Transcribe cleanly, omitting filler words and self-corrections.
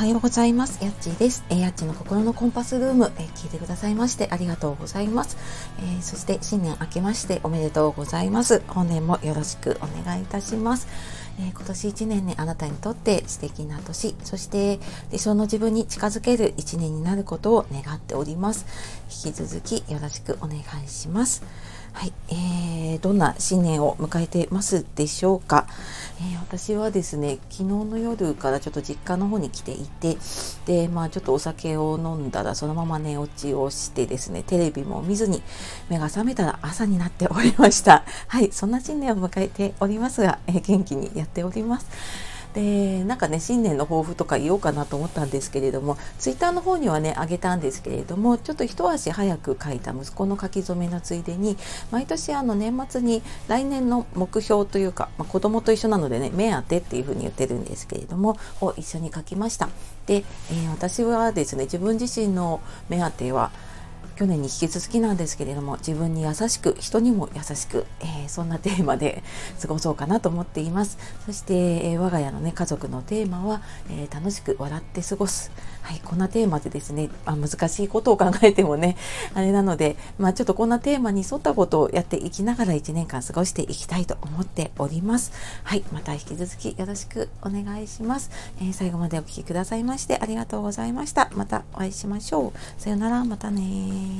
はようございます。やっちーです。やっちーの心のコンパスルーム、聞いてくださいましてありがとうございます。そして新年明けましておめでとうございます。本年もよろしくお願いいたします。今年1年ね、あなたにとって素敵な年、そして理想の自分に近づける1年になることを願っております。引き続きよろしくお願いします。はい、どんな新年を迎えてますでしょうか。私はですね、昨日の夜からちょっと実家の方に来ていて、で、ちょっとお酒を飲んだらそのまま寝落ちをしてですね、テレビも見ずに目が覚めたら朝になっておりました。はい、そんな新年を迎えておりますが、元気にやっております。で、なんかね、新年の抱負とか言おうかなと思ったんですけれども、ツイッターの方にはねあげたんですけれども、ちょっと一足早く書いた息子の書き初めのついでに、毎年年末に来年の目標というか、子供と一緒なのでね、目当てっていうふうに言ってるんですけれどもを一緒に書きました。で、私はですね、自分自身の目当ては去年に引き続きなんですけれども、自分に優しく、人にも優しく、そんなテーマで過ごそうかなと思っています。そして、我が家のね、家族のテーマは、楽しく笑って過ごす。はい、こんなテーマでですね、難しいことを考えてもねあれなので、ちょっとこんなテーマに沿ったことをやっていきながら1年間過ごしていきたいと思っております。はい、また引き続きよろしくお願いします。最後までお聞きくださいましてありがとうございました。またお会いしましょう。さよなら、またね。